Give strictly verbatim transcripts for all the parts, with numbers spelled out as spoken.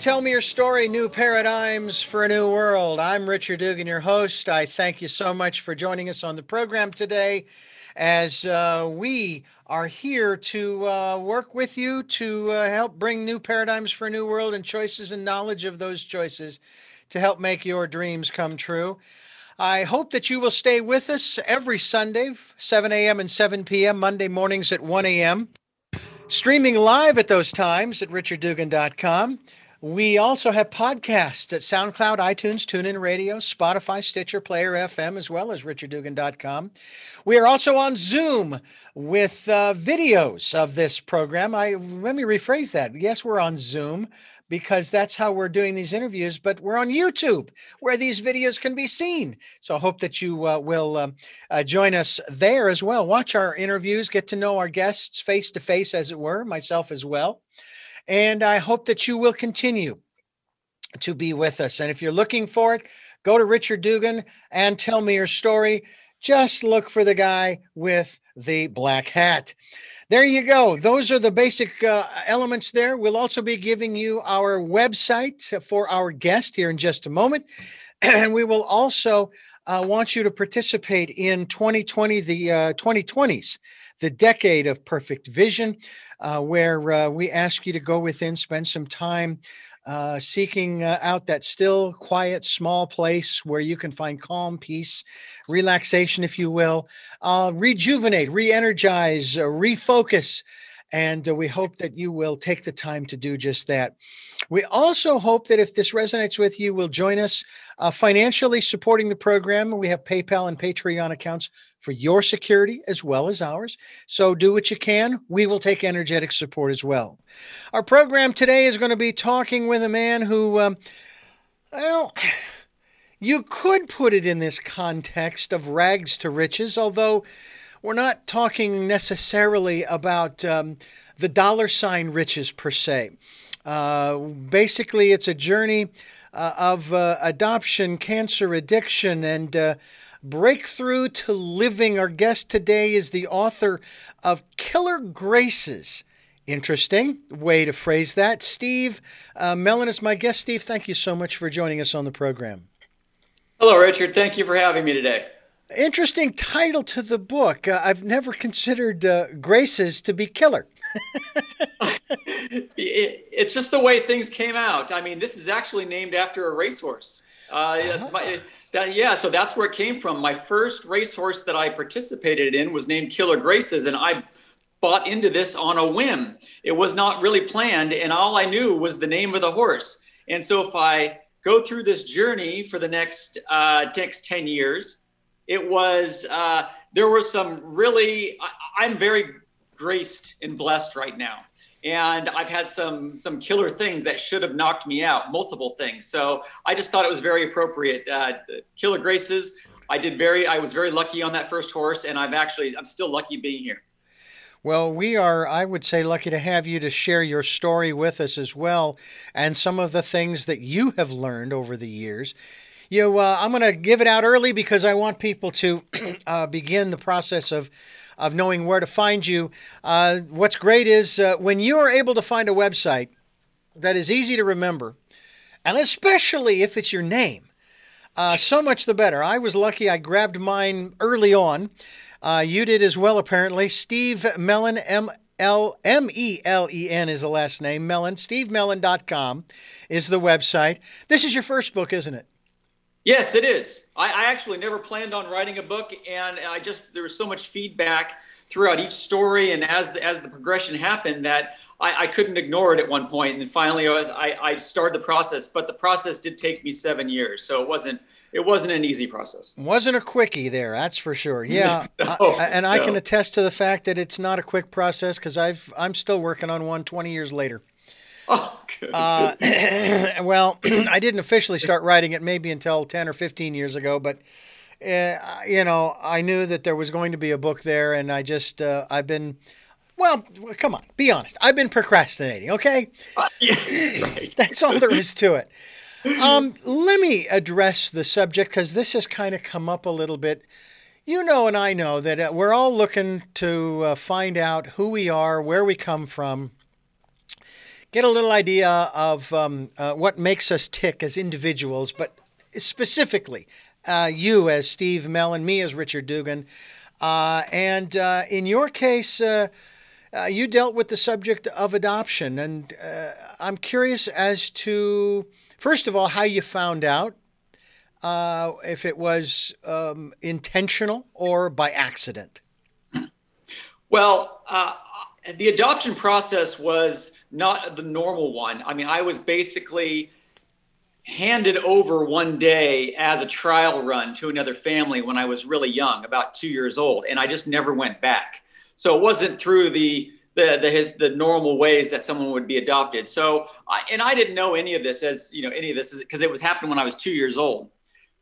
Tell Me Your Story, New Paradigms for a New World. I'm Richard Dugan, your host. I thank you so much for joining us on the program today as uh, we are here to uh, work with you to uh, help bring new paradigms for a new world and choices and knowledge of those choices to help make your dreams come true. I hope that you will stay with us every Sunday, seven a.m. and seven p.m., Monday mornings at one a.m., streaming live at those times at richard dugan dot com. We also have podcasts at SoundCloud, iTunes, TuneIn Radio, Spotify, Stitcher, Player F M, as well as richard dugan dot com. We are also on Zoom with uh, videos of this program. I let me rephrase that. Yes, we're on Zoom because that's how we're doing these interviews, but we're on YouTube where these videos can be seen. So I hope that you uh, will um, uh, join us there as well. Watch our interviews, get to know our guests face to face, as it were, myself as well. And I hope that you will continue to be with us. And if you're looking for it, go to Richard Dugan and Tell Me Your Story. Just look for the guy with the black hat. There you go. Those are the basic uh, elements there. We'll also be giving you our website for our guest here in just a moment. And we will also uh, want you to participate in twenty twenty, the uh, twenty twenties. The decade of perfect vision, uh, where uh, we ask you to go within, spend some time uh, seeking uh, out that still, quiet, small place where you can find calm, peace, relaxation, if you will, uh, rejuvenate, re-energize, uh, refocus. And uh, we hope that you will take the time to do just that. We also hope that if this resonates with you, will join us uh, financially supporting the program. We have PayPal and Patreon accounts for your security as well as ours. So do what you can. We will take energetic support as well. Our program today is going to be talking with a man who, um, well, you could put it in this context of rags to riches, although we're not talking necessarily about um, the dollar sign riches per se. Uh, basically, it's a journey uh, of uh, adoption, cancer, addiction, and uh, breakthrough to living. Our guest today is the author of Killer Graces. Interesting way to phrase that. Steve uh, Melen is my guest. Steve, thank you so much for joining us on the program. Hello, Richard. Thank you for having me today. Interesting title to the book. Uh, I've never considered uh, Graces to be killer. it, it's just the way things came out. I mean, this is actually named after a racehorse. Uh, uh-huh. my, that, yeah, so that's where it came from. My first racehorse that I participated in was named Killer Graces, and I bought into this on a whim. It was not really planned, and all I knew was the name of the horse. And so if I go through this journey for the next, uh, next ten years, it was, uh, there were some really, I, I'm very graced and blessed right now. And I've had some some killer things that should have knocked me out, multiple things. So I just thought it was very appropriate. Uh, Killer Graces, I did very, I was very lucky on that first horse, and I've actually, I'm still lucky being here. Well, we are, I would say, lucky to have you to share your story with us as well, and some of the things that you have learned over the years. You, uh, I'm going to give it out early because I want people to uh, begin the process of of knowing where to find you. Uh, what's great is uh, when you are able to find a website that is easy to remember, and especially if it's your name, uh, so much the better. I was lucky. I grabbed mine early on. Uh, you did as well, apparently. Steve Melen, M L M E L E N is the last name, Melen. steve melen dot com is the website. This is your first book, isn't it? Yes, it is. I, I actually never planned on writing a book, and I just, there was so much feedback throughout each story, and as the, as the progression happened, that I, I couldn't ignore it at one point, and then finally I, I started the process. But the process did take me seven years, so it wasn't it wasn't an easy process. Wasn't a quickie there, that's for sure. Yeah, no, I, and I no. can attest to the fact that it's not a quick process because I've I'm still working on one twenty years later. Oh, good. Uh, well, I didn't officially start writing it maybe until ten or fifteen years ago, but, uh, you know, I knew that there was going to be a book there, and I just, uh, I've been, well, come on, be honest. I've been procrastinating, okay? Uh, yeah, right. That's all there is to it. Um, let me address the subject because this has kind of come up a little bit. You know and I know that uh, we're all looking to uh, find out who we are, where we come from. get a little idea of um, uh, what makes us tick as individuals, but specifically uh, you as Steve Melen, me as Richard Dugan. Uh, and uh, in your case, uh, uh, you dealt with the subject of adoption. And uh, I'm curious as to, first of all, how you found out, uh, if it was um, intentional or by accident. Well, uh, the adoption process was not the normal one. I mean, I was basically handed over one day as a trial run to another family when I was really young, about two years old, and I just never went back. So it wasn't through the the the, his, the normal ways that someone would be adopted. So, I, and I didn't know any of this as you know any of this because it was happening when I was two years old.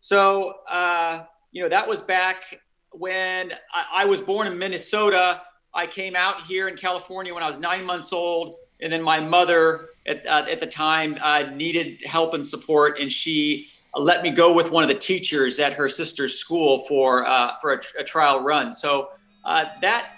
So uh, you know that was back when I, I was born in Minnesota. I came out here in California when I was nine months old. And then my mother at, uh, at the time uh, needed help and support, and she let me go with one of the teachers at her sister's school for uh, for a, a trial run. So uh, that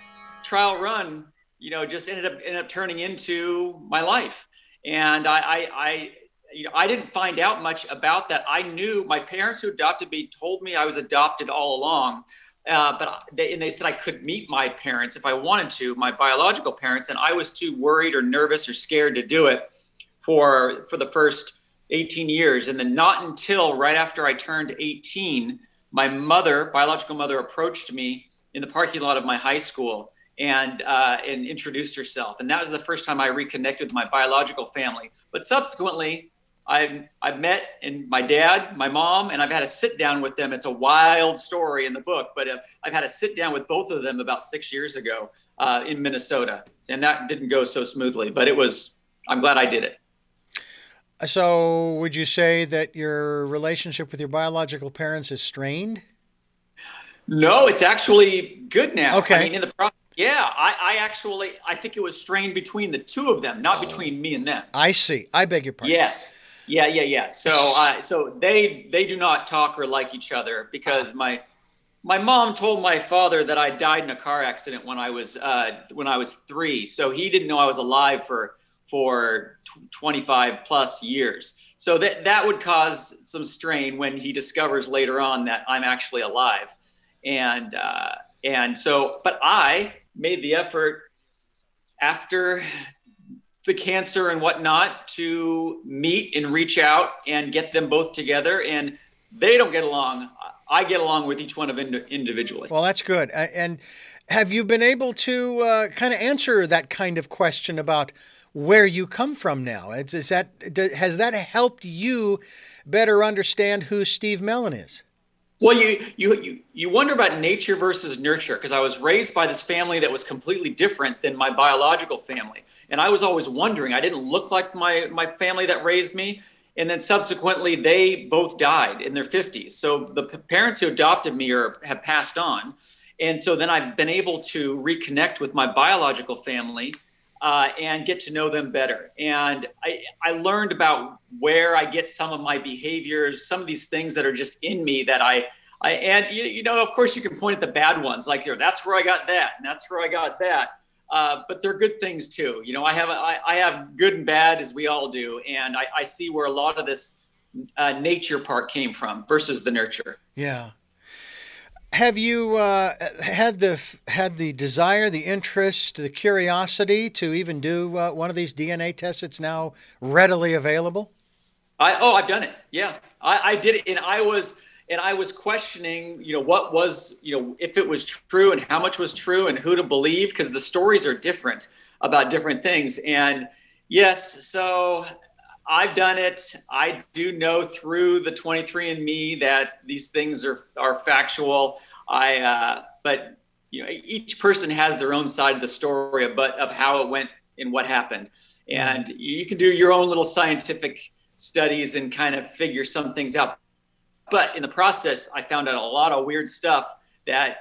trial run, you know, just ended up ended up turning into my life. And I, I, I, you know, I didn't find out much about that. I knew my parents who adopted me told me I was adopted all along. Uh, but they, and they said I could meet my parents if I wanted to, my biological parents, and I was too worried or nervous or scared to do it for for the first eighteen years. And then not until right after I turned eighteen, my mother, biological mother, approached me in the parking lot of my high school and uh, and introduced herself. And that was the first time I reconnected with my biological family. But subsequently, I've, I've met and my dad, my mom, and I've had a sit down with them. It's a wild story in the book, but I've, I've had a sit down with both of them about six years ago uh, in Minnesota. And that didn't go so smoothly, but it was, I'm glad I did it. So would you say that your relationship with your biological parents is strained? No, it's actually good now. Okay. I mean, in the process. Yeah, I, I actually, I think it was strained between the two of them, not oh, between me and them. I see. I beg your pardon. Yes. Yeah, yeah, yeah. So, uh, so they they do not talk or like each other because my my mom told my father that I died in a car accident when I was uh, when I was three. So he didn't know I was alive for for twenty-five plus years. So that that would cause some strain when he discovers later on that I'm actually alive. And uh, and so, but I made the effort after the cancer and whatnot to meet and reach out and get them both together. And they don't get along. I get along with each one of them individually. Well, that's good. And have you been able to uh, kind of answer that kind of question about where you come from now? Is, is that, has that helped you better understand who Steve Melen is? Well, you, you you you wonder about nature versus nurture, because I was raised by this family that was completely different than my biological family. And I was always wondering, I didn't look like my, my family that raised me. And then subsequently, they both died in their fifties. So the parents who adopted me are, have passed on. And so then I've been able to reconnect with my biological family uh, and get to know them better. And I, I learned about where I get some of my behaviors, some of these things that are just in me that I, I and you, you know, of course you can point at the bad ones, like, you know, that's where I got that, and that's where I got that. Uh, but they're good things too. You know, I have, a, I, I have good and bad as we all do. And I, I see where a lot of this uh, nature part came from versus the nurture. Yeah. Have you uh, had the had the desire, the interest, the curiosity to even do uh, one of these D N A tests that's now readily available? I oh, I've done it. Yeah, I, I did it, and I was and I was questioning, you know, what was, you know, if it was true and how much was true and who to believe, because the stories are different about different things. And yes, so I've done it. I do know through the twenty-three and me that these things are are factual. I uh, but you know each person has their own side of the story, but of how it went and what happened. And mm-hmm. you can do your own little scientific studies and kind of figure some things out. But in the process, I found out a lot of weird stuff that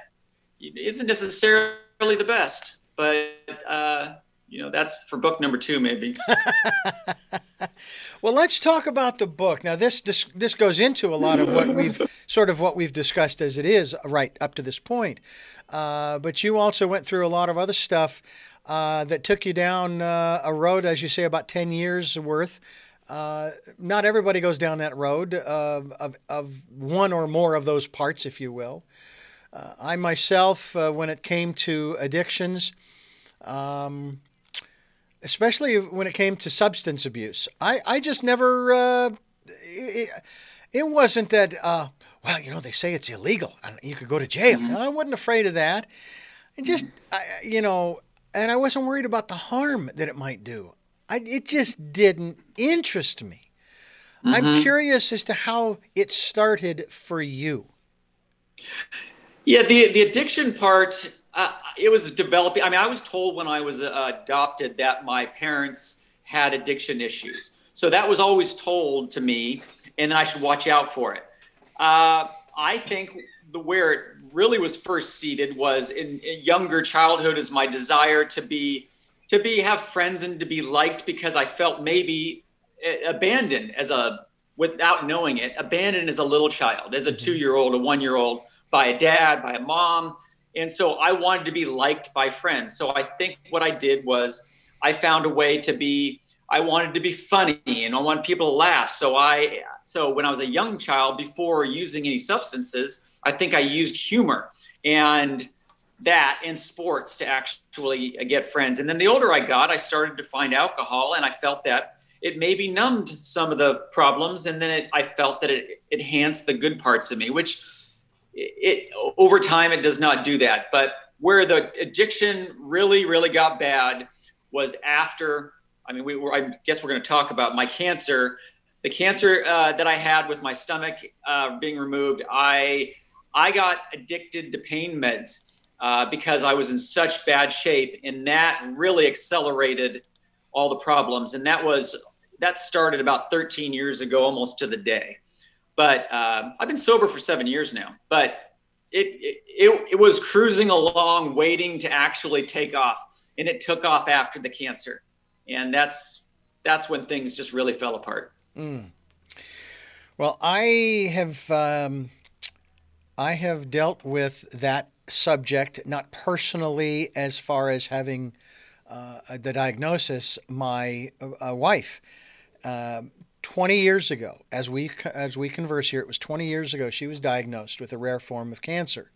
isn't necessarily the best. But uh, you know that's for book number two, maybe. Well, let's talk about the book. Now, this, this this goes into a lot of what we've sort of what we've discussed as it is right up to this point. Uh, but you also went through a lot of other stuff uh, that took you down uh, a road, as you say, about ten years worth. Uh, not everybody goes down that road of, of, of one or more of those parts, if you will. Uh, I myself, uh, when it came to addictions, um, especially when it came to substance abuse, I, I just never, uh, it, it wasn't that, uh, well, you know, they say it's illegal and you could go to jail. Mm-hmm. No, I wasn't afraid of that. And just, I, you know, and I wasn't worried about the harm that it might do. I, it just didn't interest me. Mm-hmm. I'm curious as to how it started for you. Yeah, the, the addiction part, uh, it was developing. I mean, I was told when I was uh, adopted that my parents had addiction issues. So that was always told to me, and I should watch out for it. Uh, I think the where it really was first seated was in, in younger childhood is my desire to be to be, have friends and to be liked, because I felt maybe abandoned as a, without knowing it, abandoned as a little child, as a two-year-old, a one-year-old, by a dad, by a mom. And so I wanted to be liked by friends. So I think what I did was I found a way to be, I wanted to be funny and I wanted people to laugh. So I, so when I was a young child, before using any substances, I think I used humor and that and sports to actually get friends. And then the older I got, I started to find alcohol, and I felt that it maybe numbed some of the problems. And then it, I felt that it enhanced the good parts of me, which it, over time, it does not do that. But where the addiction really, really got bad was after, I mean, we were, I guess we're going to talk about my cancer, the cancer uh, that I had with my stomach uh, being removed. I, I got addicted to pain meds. Uh, because I was in such bad shape, and that really accelerated all the problems. And that was, that started about thirteen years ago, almost to the day. But uh, I've been sober for seven years now, but it, it, it, it was cruising along, waiting to actually take off. And it took off after the cancer. And that's, that's when things just really fell apart. Mm. Well, I have, um, I have dealt with that subject, not personally as far as having uh, the diagnosis. My uh, wife, uh, twenty years ago, as we as we converse here, it was twenty years ago, she was diagnosed with a rare form of cancer.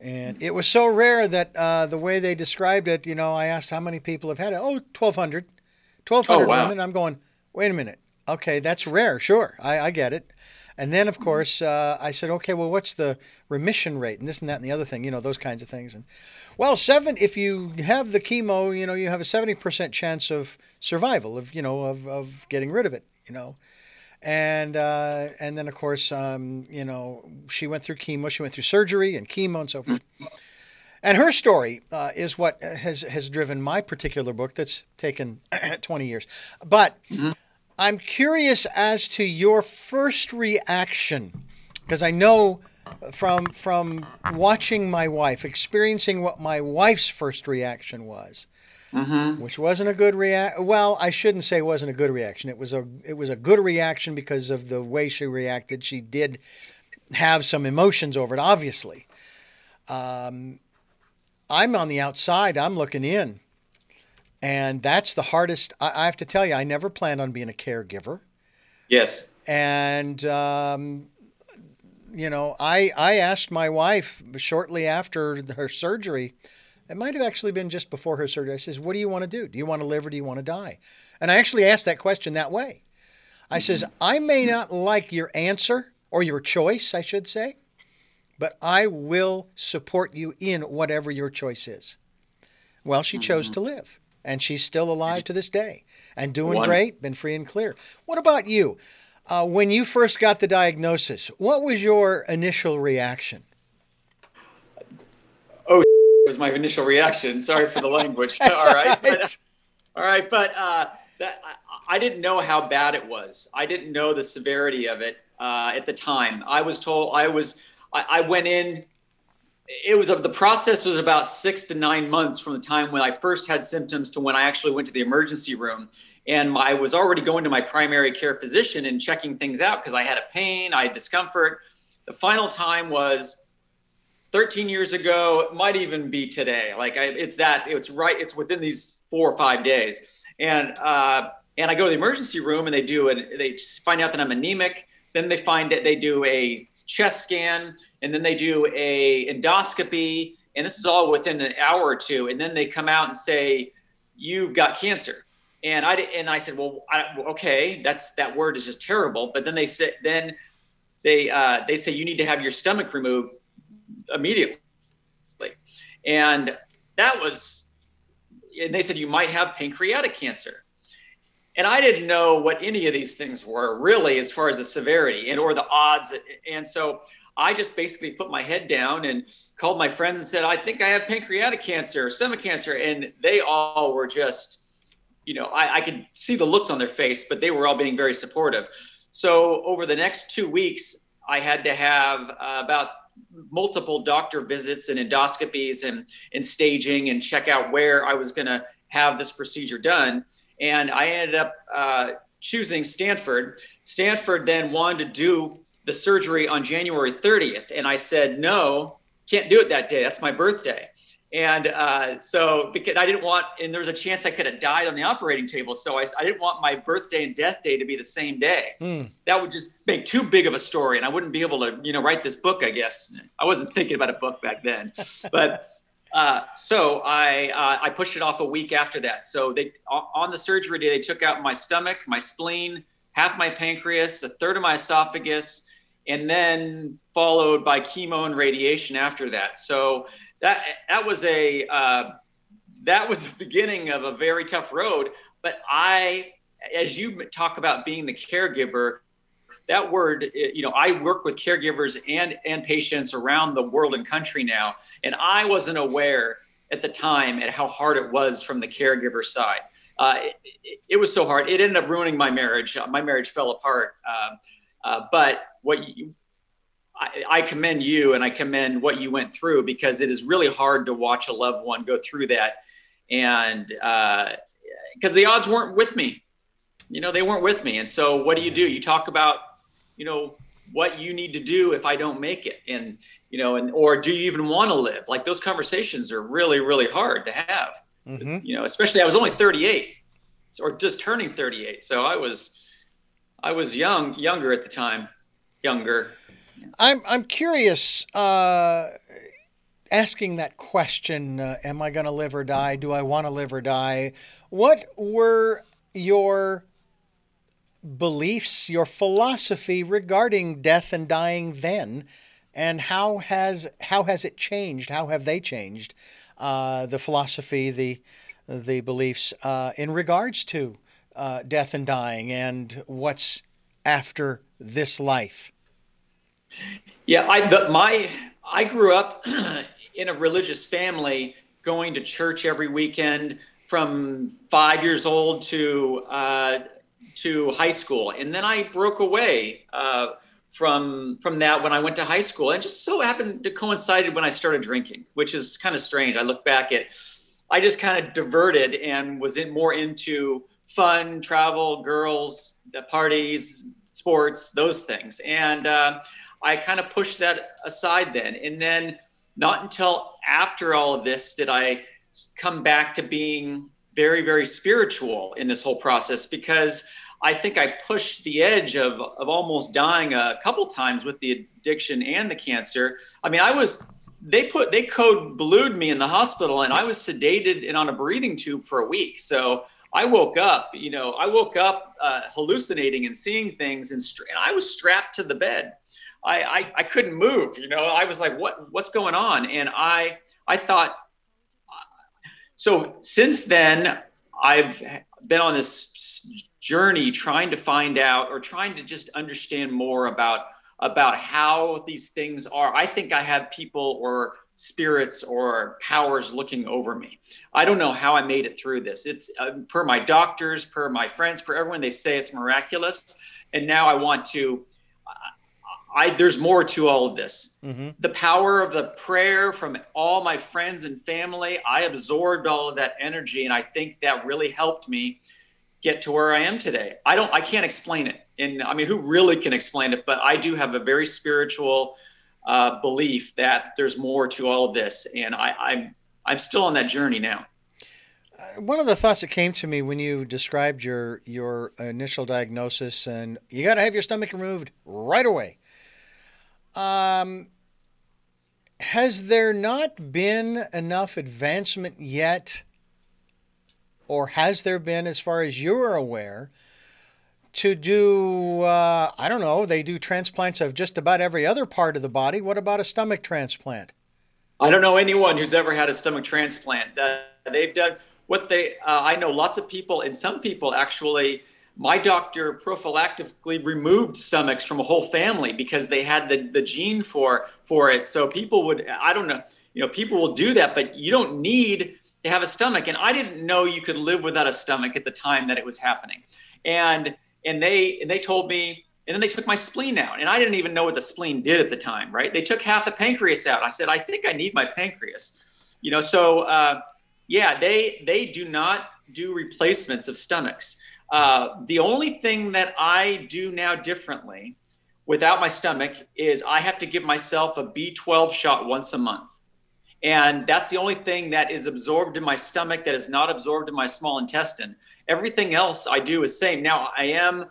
And it was so rare that uh, the way they described it, you know, I asked how many people have had it. Oh, twelve hundred. twelve hundred oh, wow. Women. I'm going, wait a minute. Okay, that's rare. Sure, I, I get it. And then, of course, uh, I said, okay, well, what's the remission rate and this and that and the other thing, you know, those kinds of things. And well, seven, if you have the chemo, you know, you have a seventy percent chance of survival of, you know, of, of getting rid of it, you know. And uh, and then, of course, um, you know, she went through chemo. She went through surgery and chemo and so forth. And her story uh, is what has, has driven my particular book that's taken twenty years. But mm-hmm. I'm curious as to your first reaction, because I know from from watching my wife, experiencing what my wife's first reaction was, mm-hmm. which wasn't a good reaction. Well, I shouldn't say wasn't a good reaction. It was a it was a good reaction because of the way she reacted. She did have some emotions over it, obviously. Um, I'm on the outside. I'm looking in. And that's the hardest. I have to tell you, I never planned on being a caregiver. Yes. And, um, you know, I, I asked my wife shortly after her surgery, it might have actually been just before her surgery. I says, what do you want to do? Do you want to live or do you want to die? And I actually asked that question that way. I mm-hmm. says, I may not like your answer or your choice, I should say, but I will support you in whatever your choice is. Well, she mm-hmm. chose to live. And she's still alive to this day and doing One. great, been free and clear. What about you? Uh, when you first got the diagnosis, what was your initial reaction? Oh, it was my initial reaction. Sorry for the language. all, all right. right. But, all right. But uh, that, I, I didn't know how bad it was. I didn't know the severity of it uh, at the time. I was told I was I, I went in. It was the process was about six to nine months from the time when I first had symptoms to when I actually went to the emergency room. And I was already going to my primary care physician and checking things out because I had a pain, I had discomfort. The final time was thirteen years ago, it might even be today. Like I, it's that, it's right, it's within these four or five days. And uh, and I go to the emergency room and they do it, they find out that I'm anemic. Then they find it, they do a chest scan, and then they do a endoscopy. And this is all within an hour or two. And then they come out and say, you've got cancer. And I, and I said, well, I, okay, that's, that word is just terrible. But then they said, then they, uh, they say, you need to have your stomach removed immediately. And that was, and they said, you might have pancreatic cancer. And I didn't know what any of these things were really, as far as the severity and, or the odds. And so I just basically put my head down and called my friends and said, I think I have pancreatic cancer, or stomach cancer. And they all were just, you know, I, I could see the looks on their face, but they were all being very supportive. So over the next two weeks, I had to have uh, about multiple doctor visits and endoscopies and, and staging and check out where I was going to have this procedure done. And I ended up uh, choosing Stanford. Stanford then wanted to do the surgery on January thirtieth. And I said, no, can't do it that day. That's my birthday. And uh, so because I didn't want, and there was a chance I could have died on the operating table. So I, I didn't want my birthday and death day to be the same day. Mm. That would just make too big of a story. And I wouldn't be able to, you know, write this book, I guess. I wasn't thinking about a book back then, but uh, so I, uh, I pushed it off a week after that. So they, on the surgery day, they took out my stomach, my spleen, half my pancreas, a third of my esophagus, and then followed by chemo and radiation after that. So That that was a uh, that was the beginning of a very tough road. But I, as you talk about being the caregiver, that word, you know, I work with caregivers and and patients around the world and country now, and I wasn't aware at the time at how hard it was from the caregiver side. Uh, it, it was so hard. It ended up ruining my marriage. My marriage fell apart. Uh, uh, but what you I commend you and I commend what you went through, because it is really hard to watch a loved one go through that. And because uh, the odds weren't with me, you know, they weren't with me. And so what do you do? You talk about, you know, what you need to do if I don't make it, and, you know, and, or do you even want to live? Like, those conversations are really, really hard to have, mm-hmm. you know, especially I was only thirty-eight or just turning thirty-eight. So I was, I was young, younger at the time, younger. I'm I'm curious, uh, asking that question, uh, am I going to live or die? Do I want to live or die? What were your beliefs, your philosophy regarding death and dying then? And how has how has it changed? How have they changed uh, the philosophy, the, the beliefs uh, in regards to uh, death and dying and what's after this life? Yeah, I the, my I grew up in a religious family, going to church every weekend from five years old to uh, to high school, and then I broke away uh, from from that when I went to high school, and just so happened to coincide when I started drinking, which is kind of strange. I look back at, I just kind of diverted and was in more into fun, travel, girls, parties, sports, those things, and. Uh, I kind of pushed that aside then. And then not until after all of this did I come back to being very, very spiritual in this whole process, because I think I pushed the edge of, of almost dying a couple times with the addiction and the cancer. I mean, I was, they put, they code blued me in the hospital, and I was sedated and on a breathing tube for a week. So I woke up, you know, I woke up uh, hallucinating and seeing things, and, and I was strapped to the bed. I, I, I couldn't move, you know, I was like, what, what's going on? And I, I thought, so since then I've been on this journey trying to find out, or trying to just understand more about, about how these things are. I think I have people or spirits or powers looking over me. I don't know how I made it through this. It's uh, per my doctors, per my friends, per everyone, they say it's miraculous. And now I want to, I, there's more to all of this. Mm-hmm. The power of the prayer from all my friends and family, I absorbed all of that energy, and I think that really helped me get to where I am today. I don't, I can't explain it. And I mean, who really can explain it? But I do have a very spiritual uh, belief that there's more to all of this. And I, I'm, I'm still on that journey now. One of the thoughts that came to me when you described your your initial diagnosis, and you got to have your stomach removed right away. Um, has there not been enough advancement yet, or has there been, as far as you're aware, to do, uh, I don't know, they do transplants of just about every other part of the body. What about a stomach transplant? I don't know anyone who's ever had a stomach transplant. Uh, they've done... What they, uh, I know lots of people, and some people actually, my doctor prophylactically removed stomachs from a whole family because they had the, the gene for for it. So people would, I don't know, you know, people will do that, but you don't need to have a stomach. And I didn't know you could live without a stomach at the time that it was happening. And and they and they told me, and then they took my spleen out, and I didn't even know what the spleen did at the time, right? They took half the pancreas out. I said, I think I need my pancreas, you know. So. Uh, Yeah, they they do not do replacements of stomachs. Uh, the only thing that I do now differently without my stomach is I have to give myself a B twelve shot once a month. And that's the only thing that is absorbed in my stomach that is not absorbed in my small intestine. Everything else I do is same. Now, I am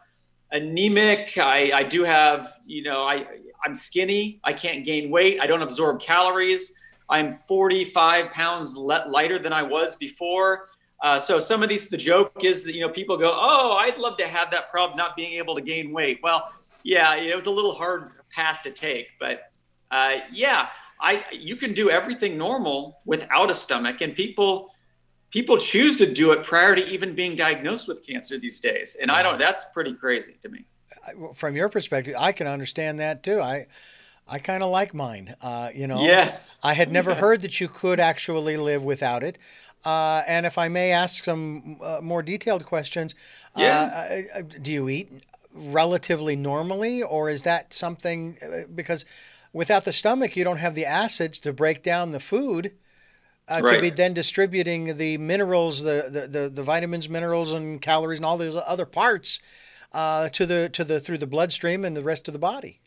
anemic. I, I do have, you know, I, I'm skinny. I can't gain weight. I don't absorb calories. I'm forty-five pounds lighter than I was before. Uh, so some of these, the joke is that, you know, people go, oh, I'd love to have that problem not being able to gain weight. Well, yeah, it was a little hard path to take, but uh, yeah, I, you can do everything normal without a stomach, and people, people choose to do it prior to even being diagnosed with cancer these days. And I don't, that's pretty crazy to me. From your perspective, I can understand that too. I, I kind of like mine, uh, you know. Yes. I had never yes. heard that you could actually live without it. Uh, and if I may ask some uh, more detailed questions, yeah. uh, uh, do you eat relatively normally, or is that something, because without the stomach, you don't have the acids to break down the food uh, right. to be then distributing the minerals, the, the, the, the vitamins, minerals, and calories and all those other parts uh, to the, to the, through the bloodstream and the rest of the body.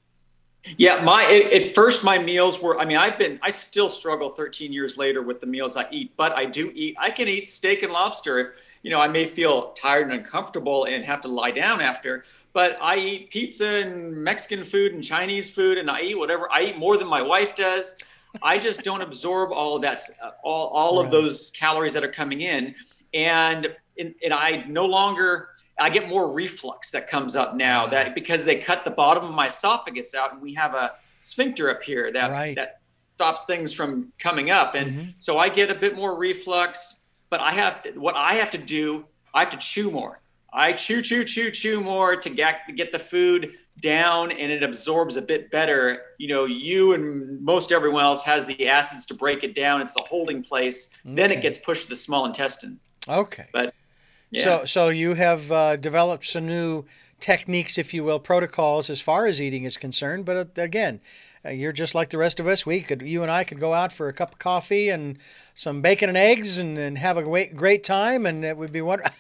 Yeah, my at first my meals were, I mean, I've been, I still struggle thirteen years later with the meals I eat, but I do eat, I can eat steak and lobster if, you know, I may feel tired and uncomfortable and have to lie down after, but I eat pizza and Mexican food and Chinese food, and I eat whatever, I eat more than my wife does. I just don't absorb all of that, all, all of those calories that are coming in. And, and, and I no longer... I get more reflux that comes up now that because they cut the bottom of my esophagus out, and we have a sphincter up here that, right. that stops things from coming up. And mm-hmm. so I get a bit more reflux, but I have to, what I have to do, I have to chew more. I chew, chew, chew, chew more to get, get the food down, and it absorbs a bit better. You know, you and most everyone else has the acids to break it down. It's the holding place. Okay. Then it gets pushed to the small intestine. Okay. But Yeah. So, so you have uh, developed some new techniques, if you will, protocols as far as eating is concerned. But again, you're just like the rest of us. We could, you and I could go out for a cup of coffee and some bacon and eggs and, and have a great, great time. And it would be wonderful.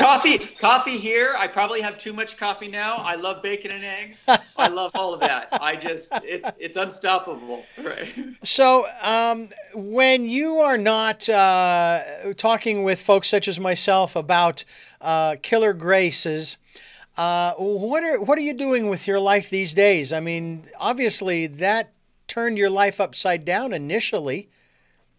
coffee, coffee here. I probably have too much coffee now. I love bacon and eggs. I love all of that. I just, it's, it's unstoppable. Right. So, um, when you are not, uh, talking with folks such as myself about, uh, Killer Graces, uh, what are, what are you doing with your life these days? I mean, obviously that turned your life upside down initially.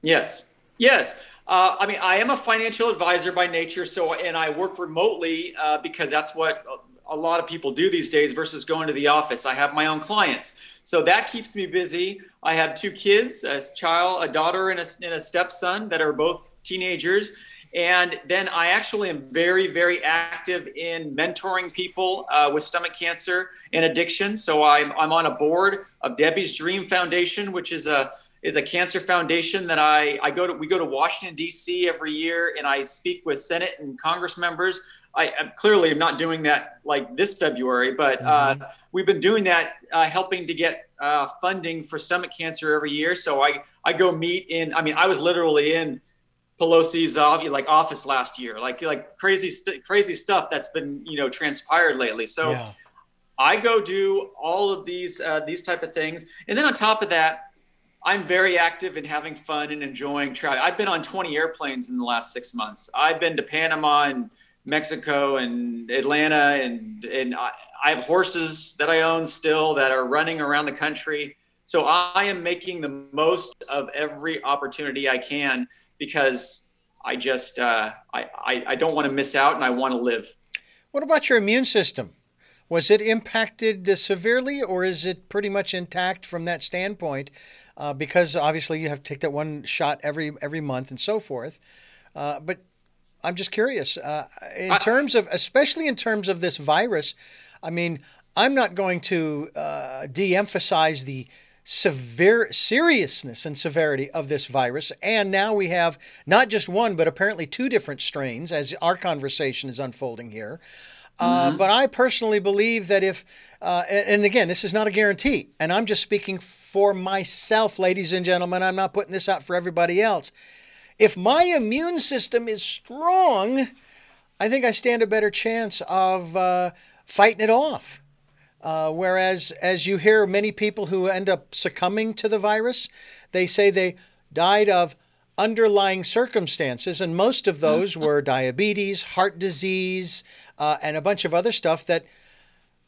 Yes. Yes. Uh, I mean, I am a financial advisor by nature, so and I work remotely uh, because that's what a lot of people do these days versus going to the office. I have my own clients, so that keeps me busy. I have two kids, a child, a daughter, and a, and a stepson that are both teenagers. And then I actually am very, very active in mentoring people uh, with stomach cancer and addiction. So I'm I'm on a board of Debbie's Dream Foundation, which is a is a cancer foundation that I, I go to, we go to Washington, D C every year, and I speak with Senate and Congress members. I I'm clearly am not doing that like this February, but mm-hmm. uh, we've been doing that, uh, helping to get uh, funding for stomach cancer every year. So I, I go meet in, I mean, I was literally in Pelosi's like office last year, like, like crazy, st- crazy stuff that's been, you know, transpired lately. So yeah. I go do all of these, uh, these type of things. And then on top of that, I'm very active in having fun and enjoying travel. I've been on twenty airplanes in the last six months. I've been to Panama and Mexico and Atlanta, and, and I, I have horses that I own still that are running around the country. So I am making the most of every opportunity I can, because I just, uh, I, I, I don't want to miss out, and I want to live. What about your immune system? Was it impacted severely, or is it pretty much intact from that standpoint? Uh, because obviously you have to take that one shot every every month and so forth. Uh, but I'm just curious, uh, in I, terms of, especially in terms of this virus, I mean, I'm not going to uh, de-emphasize the severe seriousness and severity of this virus. And now we have not just one, but apparently two different strains, as our conversation is unfolding here. Uh, mm-hmm. But I personally believe that if, uh, and again, this is not a guarantee, and I'm just speaking for myself, ladies and gentlemen, I'm not putting this out for everybody else. If my immune system is strong, I think I stand a better chance of uh, fighting it off. Uh, whereas, as you hear many people who end up succumbing to the virus, they say they died of underlying circumstances, and most of those were diabetes, heart disease, uh, and a bunch of other stuff that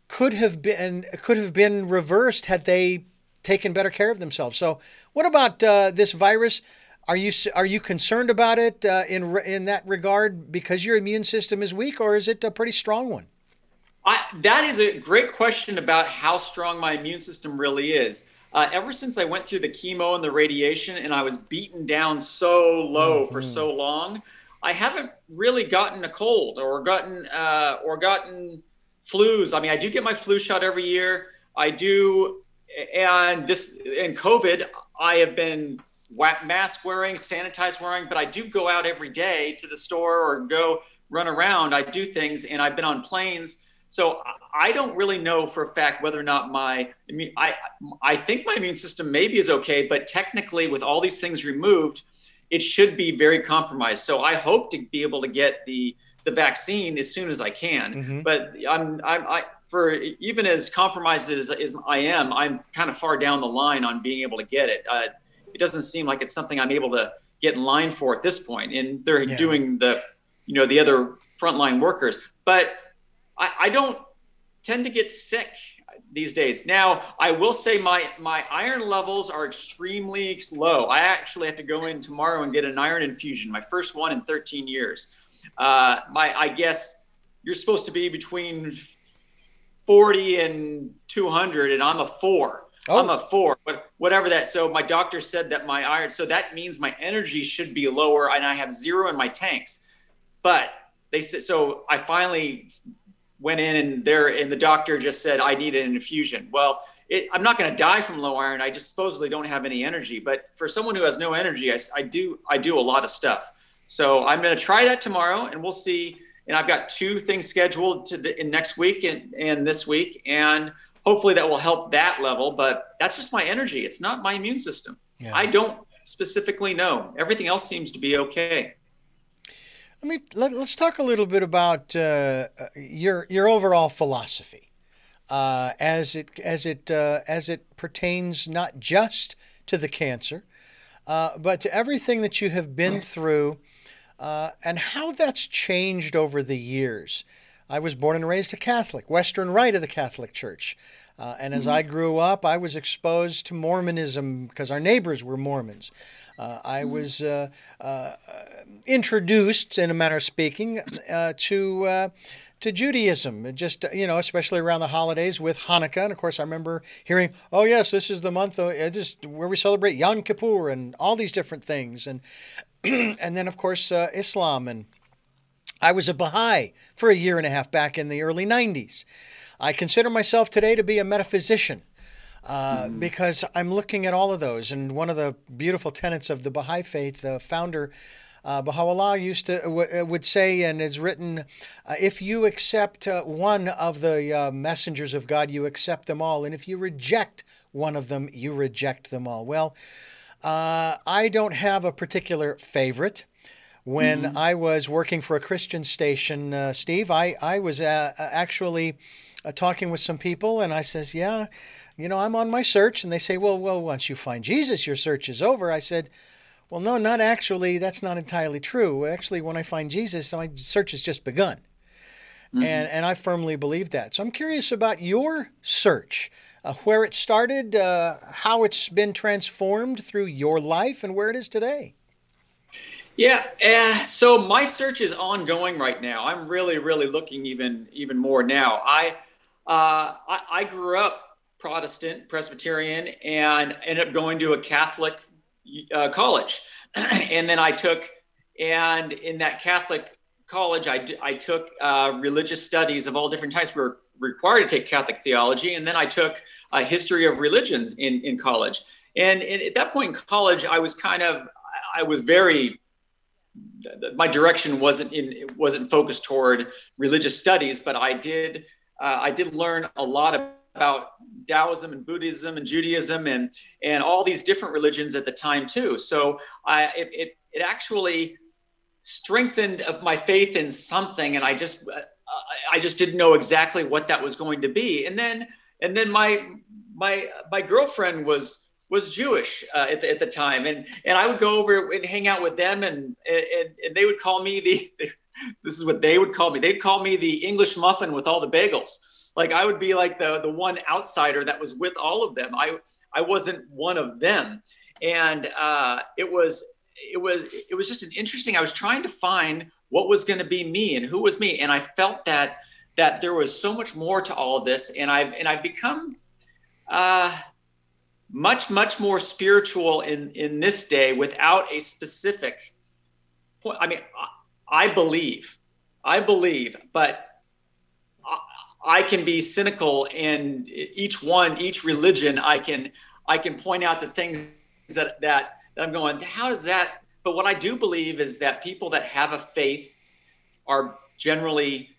could have been could have been reversed had they taken better care of themselves. So, what about uh, this virus? Are you are you concerned about it uh, in in that regard because your immune system is weak, or is it a pretty strong one? I, that is a great question about how strong my immune system really is. Uh, ever since I went through the chemo and the radiation, and I was beaten down so low mm-hmm. for so long, I haven't really gotten a cold or gotten uh, or gotten flus. I mean, I do get my flu shot every year. I do, and this in COVID, I have been mask wearing, sanitize wearing, but I do go out every day to the store or go run around. I do things, and I've been on planes. So I don't really know for a fact whether or not my immune, I I think my immune system maybe is okay, but technically with all these things removed, it should be very compromised. So I hope to be able to get the the vaccine as soon as I can. Mm-hmm. But I'm I'm I for even as compromised as, as I am, I'm kind of far down the line on being able to get it. Uh, it doesn't seem like it's something I'm able to get in line for at this point. And they're yeah. doing the you know the other frontline workers, but. I don't tend to get sick these days. Now, I will say my, my iron levels are extremely low. I actually have to go in tomorrow and get an iron infusion, my first one in thirteen years. Uh, my I guess you're supposed to be between forty and two hundred, and I'm a four. Oh. I'm a four, but whatever that. So my doctor said that my iron, so that means my energy should be lower, and I have zero in my tanks. But they said, so I finally... went in and there and the doctor just said, I need an infusion. Well, it, I'm not going to die from low iron. I just supposedly don't have any energy, but for someone who has no energy, I, I do, I do a lot of stuff. So I'm going to try that tomorrow and we'll see. And I've got two things scheduled to the in next week and, and this week. And hopefully that will help that level, but that's just my energy. It's not my immune system. Yeah. I don't specifically know. Everything else seems to be okay. I mean, let, let's talk a little bit about uh, your your overall philosophy uh, as it as it uh, as it pertains not just to the cancer, uh, but to everything that you have been through uh, and how that's changed over the years. I was born and raised a Catholic, Western Rite of the Catholic Church. Uh, and as mm-hmm. I grew up, I was exposed to Mormonism because our neighbors were Mormons. Uh, I mm-hmm. was uh, uh, introduced, in a manner of speaking, uh, to uh, to Judaism, just, you know, especially around the holidays with Hanukkah. And, of course, I remember hearing, oh, yes, this is the month of, uh, this, where we celebrate Yom Kippur and all these different things. And, and then, of course, uh, Islam. And I was a Baha'i for a year and a half back in the early nineties. I consider myself today to be a metaphysician uh, mm. because I'm looking at all of those. And one of the beautiful tenets of the Baha'i faith, the founder uh, Baha'u'llah used to w- would say, and it's written, uh, if you accept uh, one of the uh, messengers of God, you accept them all. And if you reject one of them, you reject them all. Well, uh, I don't have a particular favorite. When mm. I was working for a Christian station, uh, Steve, I, I was uh, actually... uh, talking with some people, and I says, yeah, you know, I'm on my search. And they say, well, well, once you find Jesus, your search is over. I said, well, no, not actually. That's not entirely true. Actually, when I find Jesus, my search has just begun. Mm-hmm. And and I firmly believe that. So I'm curious about your search, uh, where it started, uh, how it's been transformed through your life, and where it is today. Yeah, uh, so my search is ongoing right now. I'm really, really looking even even more now. I uh, I, I grew up Protestant, Presbyterian, and ended up going to a Catholic uh, college, and then I took, and in that Catholic college, I, I took uh, religious studies of all different types. We were required to take Catholic theology. And then I took a history of religions in, in college. And, and at that point in college, I was kind of, I was very, my direction wasn't in, wasn't focused toward religious studies, but I did, uh, I did learn a lot about Taoism and Buddhism and Judaism and, and all these different religions at the time too. So I, it, it, it actually strengthened of my faith in something, and I just uh, I just didn't know exactly what that was going to be. And then and then my my my girlfriend was was Jewish uh, at the, at the time, and and I would go over and hang out with them, and and, and they would call me the this is what they would call me. They'd call me the English muffin with all the bagels. Like I would be like the the one outsider that was with all of them. I I wasn't one of them, and uh, it was. It was it was just an interesting. I was trying to find what was going to be me and who was me, and I felt that that there was so much more to all of this. And I've and I've become uh, much much more spiritual in in this day without a specific point. I mean, I, I believe, I believe, but I, I can be cynical. And each one, each religion, I can I can point out the things that that. I'm going, how does that? But what I do believe is that people that have a faith are generally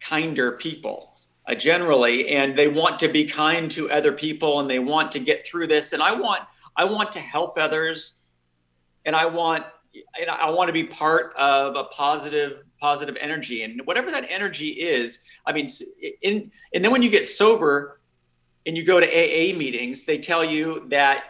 kinder people, uh, generally, and they want to be kind to other people, and they want to get through this. And I want, I want to help others, and I want, and I want to be part of a positive, positive energy, and whatever that energy is. I mean, in and then when you get sober, and you go to A A meetings, they tell you that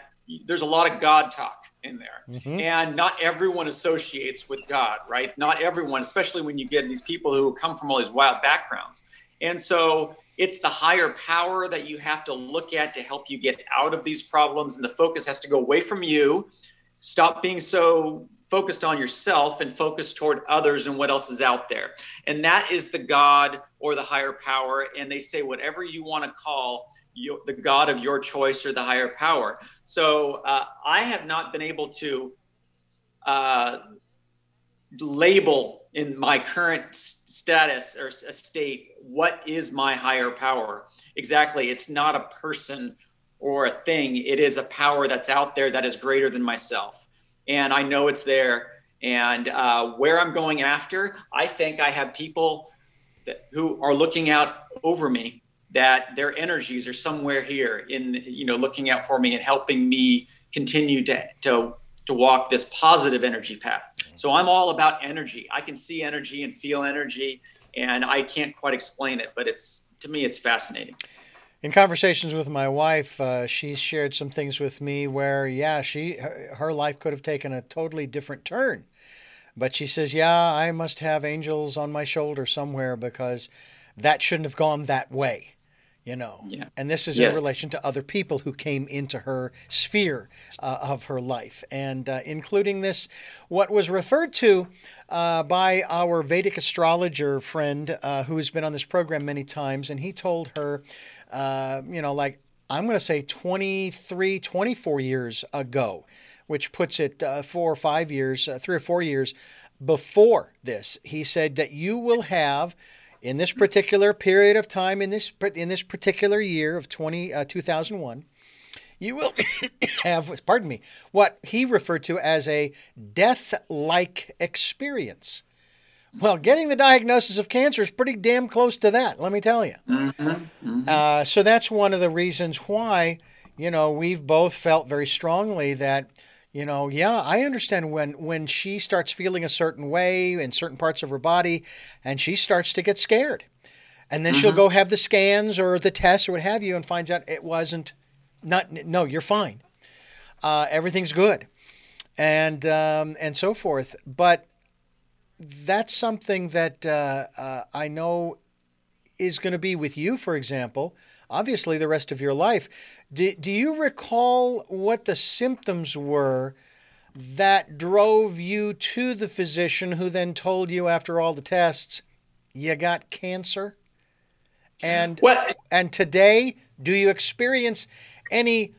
there's a lot of God talk in there. Mm-hmm. And not everyone associates with God, right? Not everyone, especially when you get these people who come from all these wild backgrounds. And so it's the higher power that you have to look at to help you get out of these problems. And the focus has to go away from you. Stop being so focused on yourself and focus toward others and what else is out there. And that is the God or the higher power. And they say, whatever you want to call your, the God of your choice or the higher power. So uh, I have not been able to uh, label in my current status or state, what is my higher power? Exactly. It's not a person or a thing. It is a power that's out there that is greater than myself. And I know it's there. And uh, where I'm going after, I think I have people that, who are looking out over me, that their energies are somewhere here in, you know, looking out for me and helping me continue to, to, to walk this positive energy path. So I'm all about energy. I can see energy and feel energy, and I can't quite explain it, but it's, to me, it's fascinating. In conversations with my wife, uh, she shared some things with me where, yeah, she, her, her life could have taken a totally different turn, but she says, yeah, I must have angels on my shoulder somewhere, because that shouldn't have gone that way. You know, yeah. And this is yes. in relation to other people who came into her sphere uh, of her life, and uh, including this, what was referred to uh, by our Vedic astrologer friend uh, who has been on this program many times. And he told her, uh, you know, like, I'm going to say twenty-three, twenty-four years ago, which puts it uh, four or five years, uh, three or four years before this. He said that you will have, in this particular period of time, in this in this particular year of twenty, uh, two thousand one, you will have, pardon me, what he referred to as a death-like experience. Well, getting the diagnosis of cancer is pretty damn close to that, let me tell you. Mm-hmm, mm-hmm. Uh, so that's one of the reasons why, you know, we've both felt very strongly that, you know, yeah, I understand when, when she starts feeling a certain way in certain parts of her body, and she starts to get scared. And then mm-hmm. she'll go have the scans or the tests or what have you and finds out it wasn't, not, no, you're fine. Uh, everything's good. And, um, and so forth. But that's something that uh, uh, I know is going to be with you, for example, obviously the rest of your life. Do, do you recall what the symptoms were that drove you to the physician who then told you after all the tests, you got cancer? And what? And today, do you experience any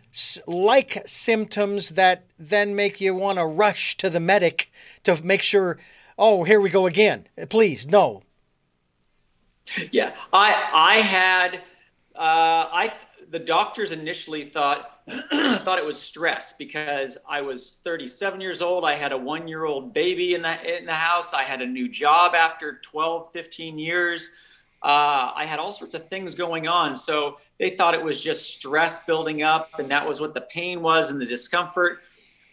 like symptoms that then make you want to rush to the medic to make sure, oh, here we go again, please, no. Yeah, I I had, uh, I the doctors initially thought thought it was stress because I was thirty-seven years old. I had a one-year-old baby in the, in the house. I had a new job after twelve, fifteen years. Uh, I had all sorts of things going on. So they thought it was just stress building up, and that was what the pain was and the discomfort.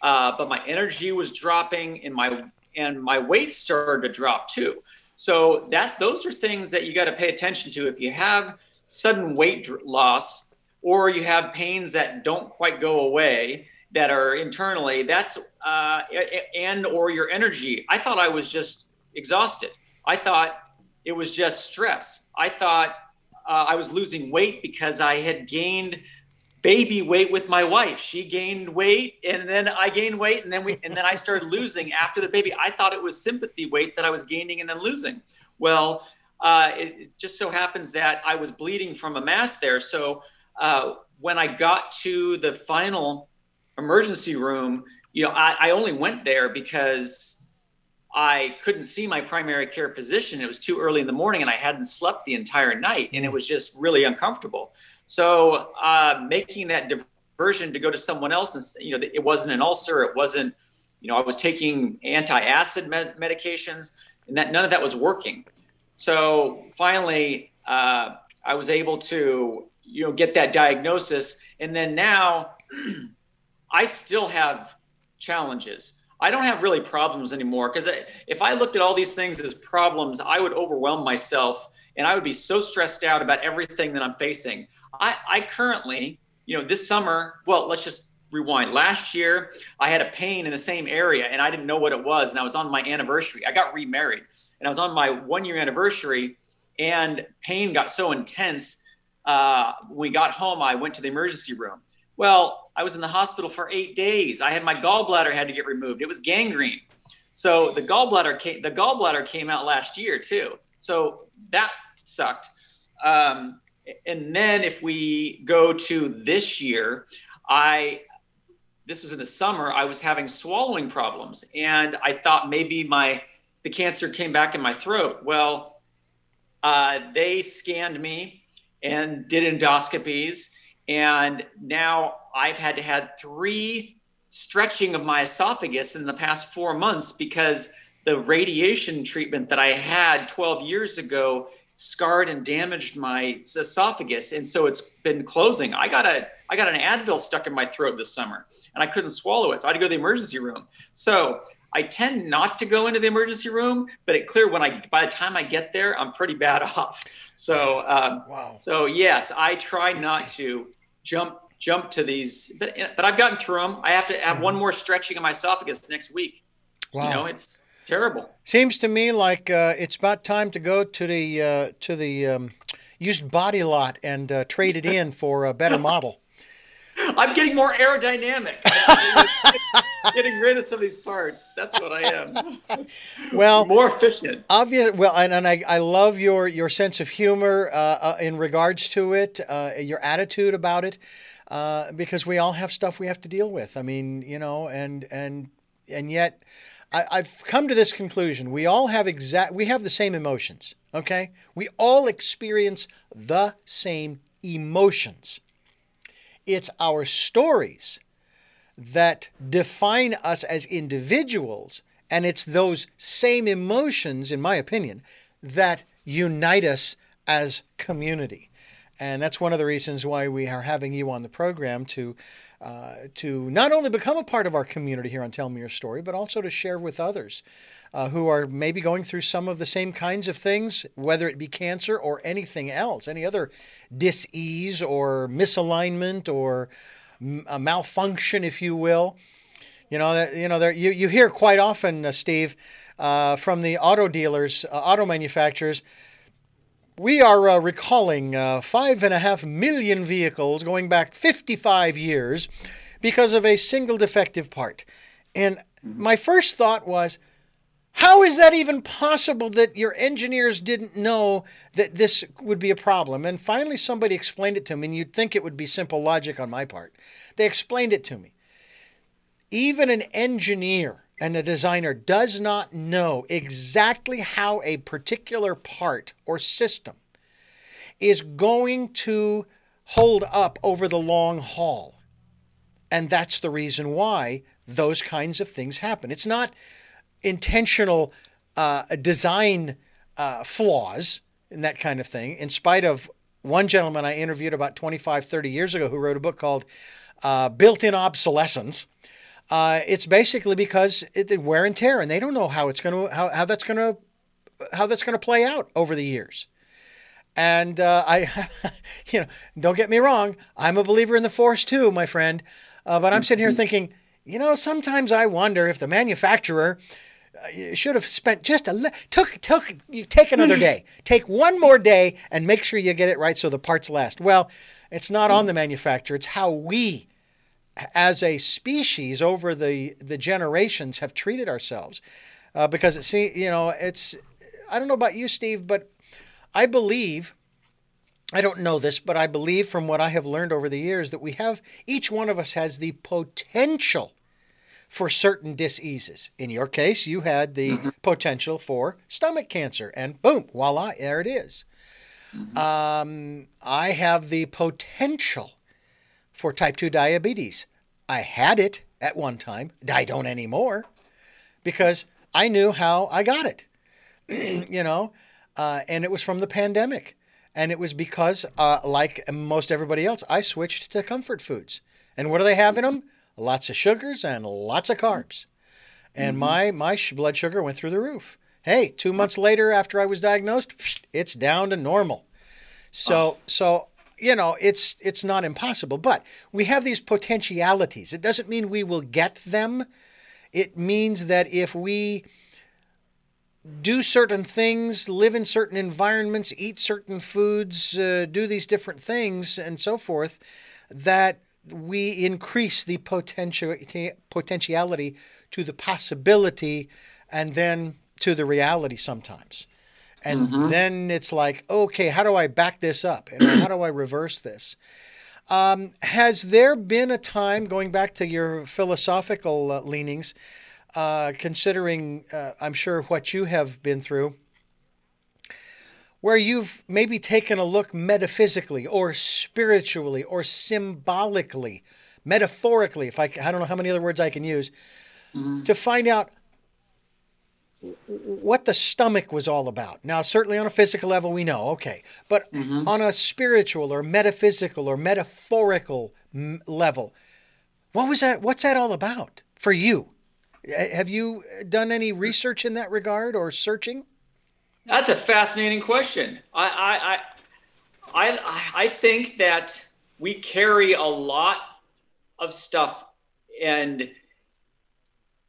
Uh, but my energy was dropping, and my and my weight started to drop too. So that those are things that you got to pay attention to. If you have sudden weight loss or you have pains that don't quite go away that are internally, that's uh, and or your energy. I thought I was just exhausted. I thought it was just stress. I thought uh, I was losing weight because I had gained baby weight with my wife. She gained weight, and then I gained weight, and then we, and then I started losing after the baby. I thought it was sympathy weight that I was gaining and then losing. Well, uh, it, it just so happens that I was bleeding from a mass there. So uh, when I got to the final emergency room, you know, I, I only went there because I couldn't see my primary care physician. It was too early in the morning, and I hadn't slept the entire night, and it was just really uncomfortable. So uh, making that diversion to go to someone else, and you know, it wasn't an ulcer. It wasn't, you know, I was taking anti-acid med- medications, and that none of that was working. So finally, uh, I was able to, you know, get that diagnosis, and then now I still have challenges. I don't have really problems anymore, because if I looked at all these things as problems, I would overwhelm myself, and I would be so stressed out about everything that I'm facing. I, I currently, you know, this summer, well, let's just rewind. Last year, I had a pain in the same area, and I didn't know what it was. And I was on my anniversary. I got remarried, and I was on my one-year anniversary, and pain got so intense. Uh, when we got home, I went to the emergency room. Well, I was in the hospital for eight days. I had my gallbladder had to get removed. It was gangrene. So the gallbladder came, the gallbladder came out last year too. So that sucked. Um, and then if we go to this year, I, this was in the summer, I was having swallowing problems, and I thought maybe my, the cancer came back in my throat. Well, uh, they scanned me and did endoscopies, and now I've had to had three stretching of my esophagus in the past four months because the radiation treatment that I had twelve years ago scarred and damaged my esophagus. And so it's been closing. I got a, I got an Advil stuck in my throat this summer, and I couldn't swallow it. So I had to go to the emergency room. So I tend not to go into the emergency room, but it clear when I, by the time I get there, I'm pretty bad off. So, um, wow. so yes, I try not to jump jump to these, but, but I've gotten through them. I have to have one more stretching of my esophagus next week. Wow. You know, it's terrible. Seems to me like uh, it's about time to go to the, uh, to the um, used body lot and uh, trade it in for a better model. I'm getting more aerodynamic. Getting rid of some of these parts. That's what I am. Well, more efficient. Obvious. Well, and, and I, I love your, your sense of humor uh, uh, in regards to it, uh, your attitude about it. Uh, because we all have stuff we have to deal with. I mean, you know, and and and yet I, I've come to this conclusion. We all have exact, we have the same emotions, okay? We all experience the same emotions. It's our stories that define us as individuals, and it's those same emotions, in my opinion, that unite us as community. And that's one of the reasons why we are having you on the program to uh, to not only become a part of our community here on Tell Me Your Story, but also to share with others uh, who are maybe going through some of the same kinds of things, whether it be cancer or anything else, any other dis-ease or misalignment or m- a malfunction, if you will. You know, that, you know, there you, you hear quite often, uh, Steve, uh, from the auto dealers, uh, auto manufacturers, we are uh, recalling uh, five and a half million vehicles going back fifty-five years because of a single defective part. And my first thought was, how is that even possible that your engineers didn't know that this would be a problem? And finally, somebody explained it to me, and you'd think it would be simple logic on my part. They explained it to me. Even an engineer and a designer does not know exactly how a particular part or system is going to hold up over the long haul. And that's the reason why those kinds of things happen. It's not intentional uh, design uh, flaws and that kind of thing. In spite of one gentleman I interviewed about twenty-five, thirty years ago who wrote a book called uh, Built-in Obsolescence. Uh, it's basically because it wear and tear, and they don't know how it's going to how, how that's going to how that's going to play out over the years. And uh, I, you know, don't get me wrong, I'm a believer in the force too, my friend. Uh, but I'm sitting here thinking, you know, sometimes I wonder if the manufacturer uh, should have spent just a le- took took you take another day, take one more day, and make sure you get it right so the parts last. Well, it's not on the manufacturer; it's how we, as a species over the, the generations, have treated ourselves. Uh, because, it see, you know, it's, I don't know about you, Steve, but I believe, I don't know this, but I believe from what I have learned over the years that we have, each one of us has the potential for certain diseases. In your case, you had the mm-hmm. potential for stomach cancer, and boom, voila, there it is. Mm-hmm. Um, I have the potential for type two diabetes. I had it at one time. I don't anymore because I knew how I got it, you know, uh, and it was from the pandemic. And it was because, uh, like most everybody else, I switched to comfort foods. And what do they have in them? Lots of sugars and lots of carbs. And mm-hmm. my, my sh- blood sugar went through the roof. Hey, two months later after I was diagnosed, it's down to normal. So, oh. so... You know, it's it's not impossible, but we have these potentialities. It doesn't mean we will get them. It means that if we do certain things, live in certain environments, eat certain foods, uh, do these different things and so forth, that we increase the potential potentiality to the possibility and then to the reality sometimes. And mm-hmm. then it's like, okay, how do I back this up? And how do I reverse this? Um, has there been a time, going back to your philosophical uh, leanings, uh, considering, uh, I'm sure, what you have been through, where you've maybe taken a look metaphysically or spiritually or symbolically, metaphorically, if I, I don't know how many other words I can use, mm-hmm. to find out what the stomach was all about? Now, certainly on a physical level, we know, okay. But mm-hmm. on a spiritual or metaphysical or metaphorical m- level, what was that? What's that all about for you? Have you done any research in that regard or searching? That's a fascinating question. I, I, I, I, I think that we carry a lot of stuff and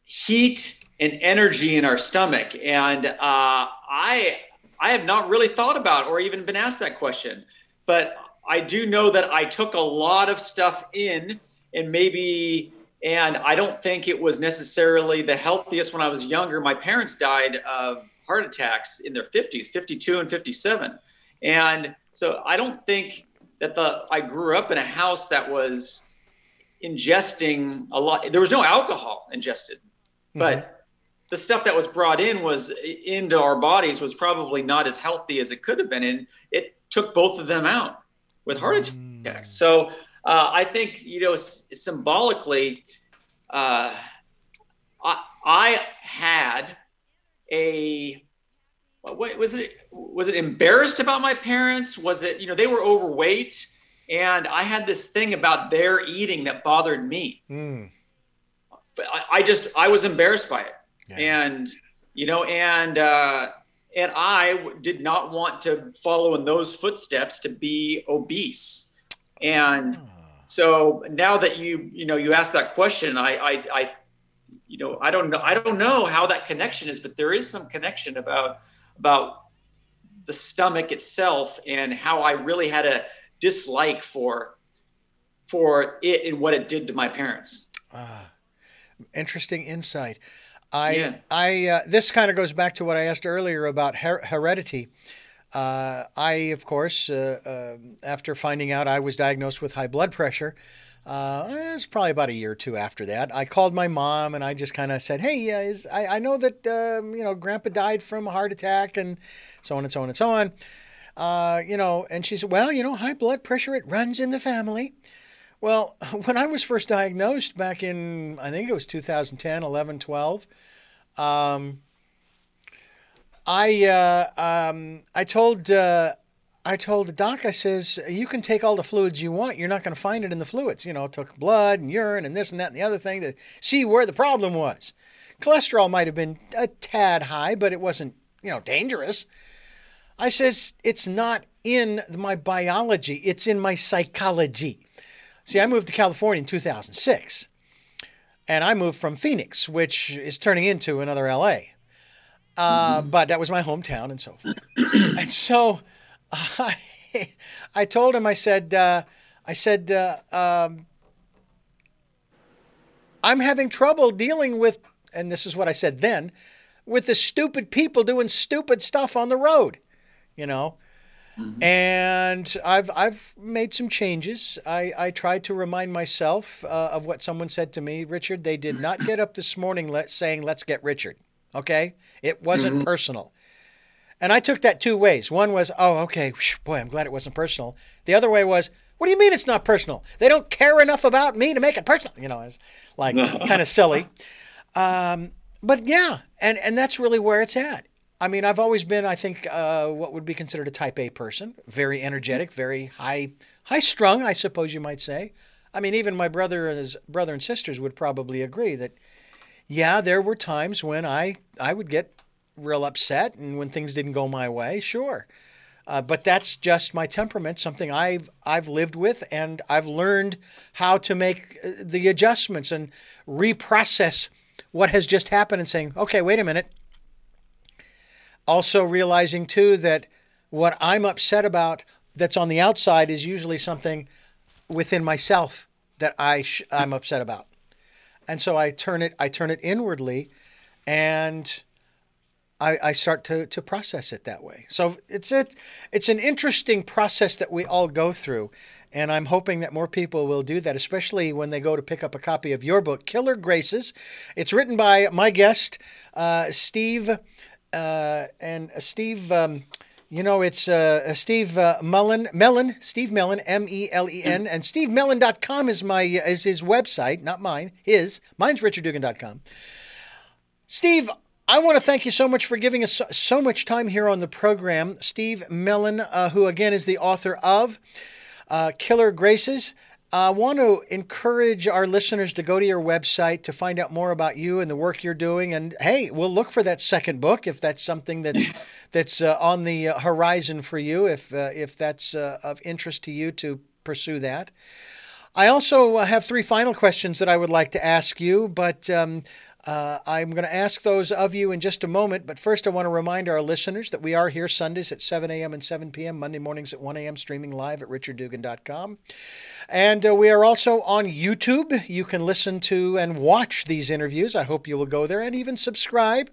heat and energy in our stomach. And uh, I I have not really thought about or even been asked that question, but I do know that I took a lot of stuff in and maybe, and I don't think it was necessarily the healthiest when I was younger. My parents died of heart attacks in their fifties, fifty-two and fifty-seven. And so I don't think that the, I grew up in a house that was ingesting a lot. There was no alcohol ingested, but mm-hmm. the stuff that was brought in was into our bodies was probably not as healthy as it could have been. And it took both of them out with heart attacks. So uh, I think, you know, s- symbolically, uh, I, I had a, what was it? Was it embarrassed about my parents? Was it, you know, they were overweight And I had this thing about their eating that bothered me. Mm. I, I just, I was embarrassed by it. Yeah. And, you know, and, uh, and I did not want to follow in those footsteps to be obese. And oh. so now that you, you know, you asked that question, I, I, I, you know, I don't know, I don't know how that connection is, but there is some connection about, about the stomach itself and how I really had a dislike for, for it and what it did to my parents. Uh, interesting insight. I, yeah. I, uh, this kind of goes back to what I asked earlier about her- heredity. Uh, I, of course, uh, uh, after finding out I was diagnosed with high blood pressure, uh, it was probably about a year or two after that, I called my mom and I just kind of said, hey, uh, is, I, I know that, um, you know, grandpa died from a heart attack and so on and so on and so on. Uh, you know, and she said, well, you know, high blood pressure, it runs in the family. Well, when I was first diagnosed back in, I think it was two thousand ten, eleven, twelve, um, I, uh, um, I told, uh, I told the doc, I says, you can take all the fluids you want. You're not going to find it in the fluids. You know, I took blood and urine and this and that and the other thing to see where the problem was. Cholesterol might have been a tad high, but it wasn't, you know, dangerous. I says, it's not in my biology. It's in my psychology. See, I moved to California in two thousand six, and I moved from Phoenix, which is turning into another L A. Uh, mm-hmm. But that was my hometown and so forth. And so I, I told him, I said, uh, I said, uh, um, I'm having trouble dealing with, and this is what I said then, with the stupid people doing stupid stuff on the road, you know. Mm-hmm. And I've I've made some changes. I, I tried to remind myself uh, of what someone said to me, Richard. They did not get up this morning let, saying, let's get Richard. Okay? It wasn't mm-hmm. personal. And I took that two ways. One was, oh, okay, boy, I'm glad it wasn't personal. The other way was, what do you mean it's not personal? They don't care enough about me to make it personal. You know, it's like kind of silly. Um, but yeah, and, and that's really where it's at. I mean, I've always been, I think, uh, what would be considered a type A person, very energetic, very high, high strung, I suppose you might say. I mean, even my brother and his brother and sisters would probably agree that, yeah, there were times when I, I would get real upset and when things didn't go my way, sure. Uh, but that's just my temperament, something I've, I've lived with, and I've learned how to make the adjustments and reprocess what has just happened and saying, okay, wait a minute. Also realizing, too, that what I'm upset about that's on the outside is usually something within myself that I sh- I'm upset about. And so I turn it I turn it inwardly, and I, I start to, to process it that way. So it's a, it's an interesting process that we all go through, and I'm hoping that more people will do that, especially when they go to pick up a copy of your book, Killer Graces. It's written by my guest, uh, Steve Uh, and uh, Steve, um, you know, it's uh, uh, Steve uh, Melen, Melen, Steve Melen, M E L E N, and steve melen dot com is my is his website, not mine. His, mine's richard dugan dot com. Steve, I want to thank you so much for giving us so, so much time here on the program. Steve Melen, uh, who again is the author of uh, Killer Graces. I uh, want to encourage our listeners to go to your website to find out more about you and the work you're doing. And hey, we'll look for that second book if that's something that's that's uh, on the horizon for you, if uh, if that's uh, of interest to you to pursue that. I also have three final questions that I would like to ask you, but um, uh, I'm going to ask those of you in just a moment. But first, I want to remind our listeners that we are here Sundays at seven a.m. and seven p.m., Monday mornings at one a.m., streaming live at richard dugan dot com. And uh, we are also on YouTube. You can listen to and watch these interviews. I hope you will go there and even subscribe.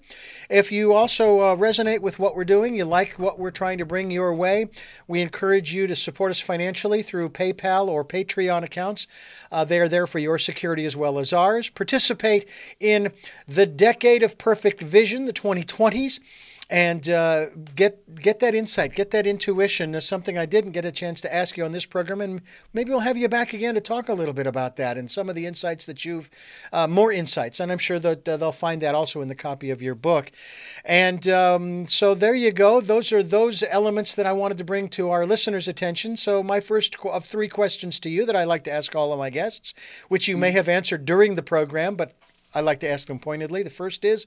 If you also uh, resonate with what we're doing, you like what we're trying to bring your way, we encourage you to support us financially through PayPal or Patreon accounts. Uh, they are there for your security as well as ours. Participate in the Decade of Perfect Vision, the twenty twenties. And uh, get get that insight, get that intuition. That's something I didn't get a chance to ask you on this program, and maybe we'll have you back again to talk a little bit about that and some of the insights that you've, uh, more insights, and I'm sure that they'll find that also in the copy of your book. And um, so there you go. Those are those elements that I wanted to bring to our listeners' attention. So my first of three questions to you that I like to ask all of my guests, which you may have answered during the program, but I like to ask them pointedly. The first is,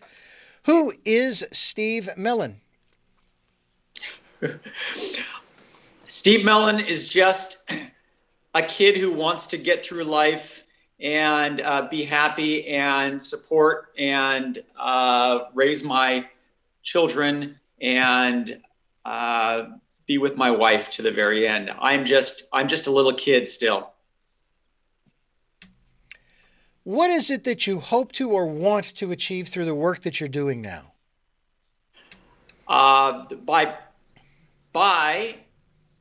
who is Steve Melen? Steve Melen is just a kid who wants to get through life and uh, be happy and support and uh, raise my children and uh, be with my wife to the very end. I'm just, I'm just a little kid still. What is it that you hope to or want to achieve through the work that you're doing now? Uh, by, by,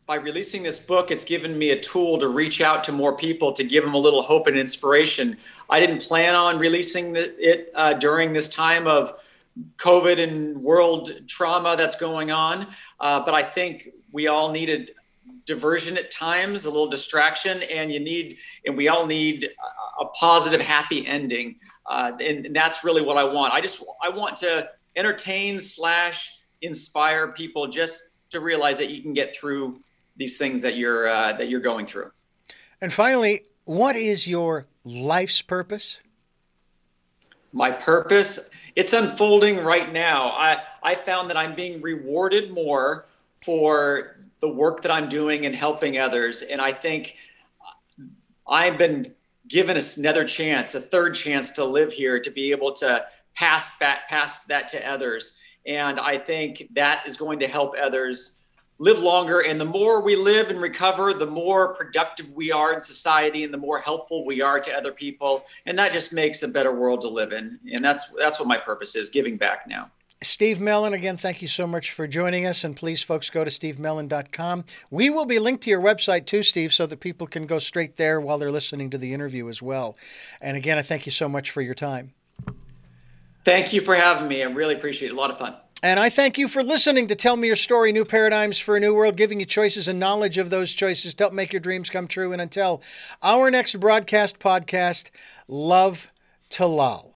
by releasing this book, it's given me a tool to reach out to more people, to give them a little hope and inspiration. I didn't plan on releasing the, it uh, during this time of COVID and world trauma that's going on, uh, but I think we all needed diversion at times, a little distraction, and you need, and we all need a, a positive, happy ending. Uh, and, and that's really what I want. I just, I want to entertain slash inspire people just to realize that you can get through these things that you're, uh, that you're going through. And finally, what is your life's purpose? My purpose? It's unfolding right now. I, I found that I'm being rewarded more for the work that I'm doing and helping others. And I think I've been given another chance, a third chance to live here, to be able to pass back, pass that to others. And I think that is going to help others live longer. And the more we live and recover, the more productive we are in society and the more helpful we are to other people. And that just makes a better world to live in. And that's, that's what my purpose is, giving back now. Steve Melen, again, thank you so much for joining us. And please, folks, go to steve melen dot com. We will be linked to your website, too, Steve, so that people can go straight there while they're listening to the interview as well. And again, I thank you so much for your time. Thank you for having me. I really appreciate it. A lot of fun. And I thank you for listening to Tell Me Your Story, New Paradigms for a New World, giving you choices and knowledge of those choices to help make your dreams come true. And until our next broadcast podcast, love to Lal.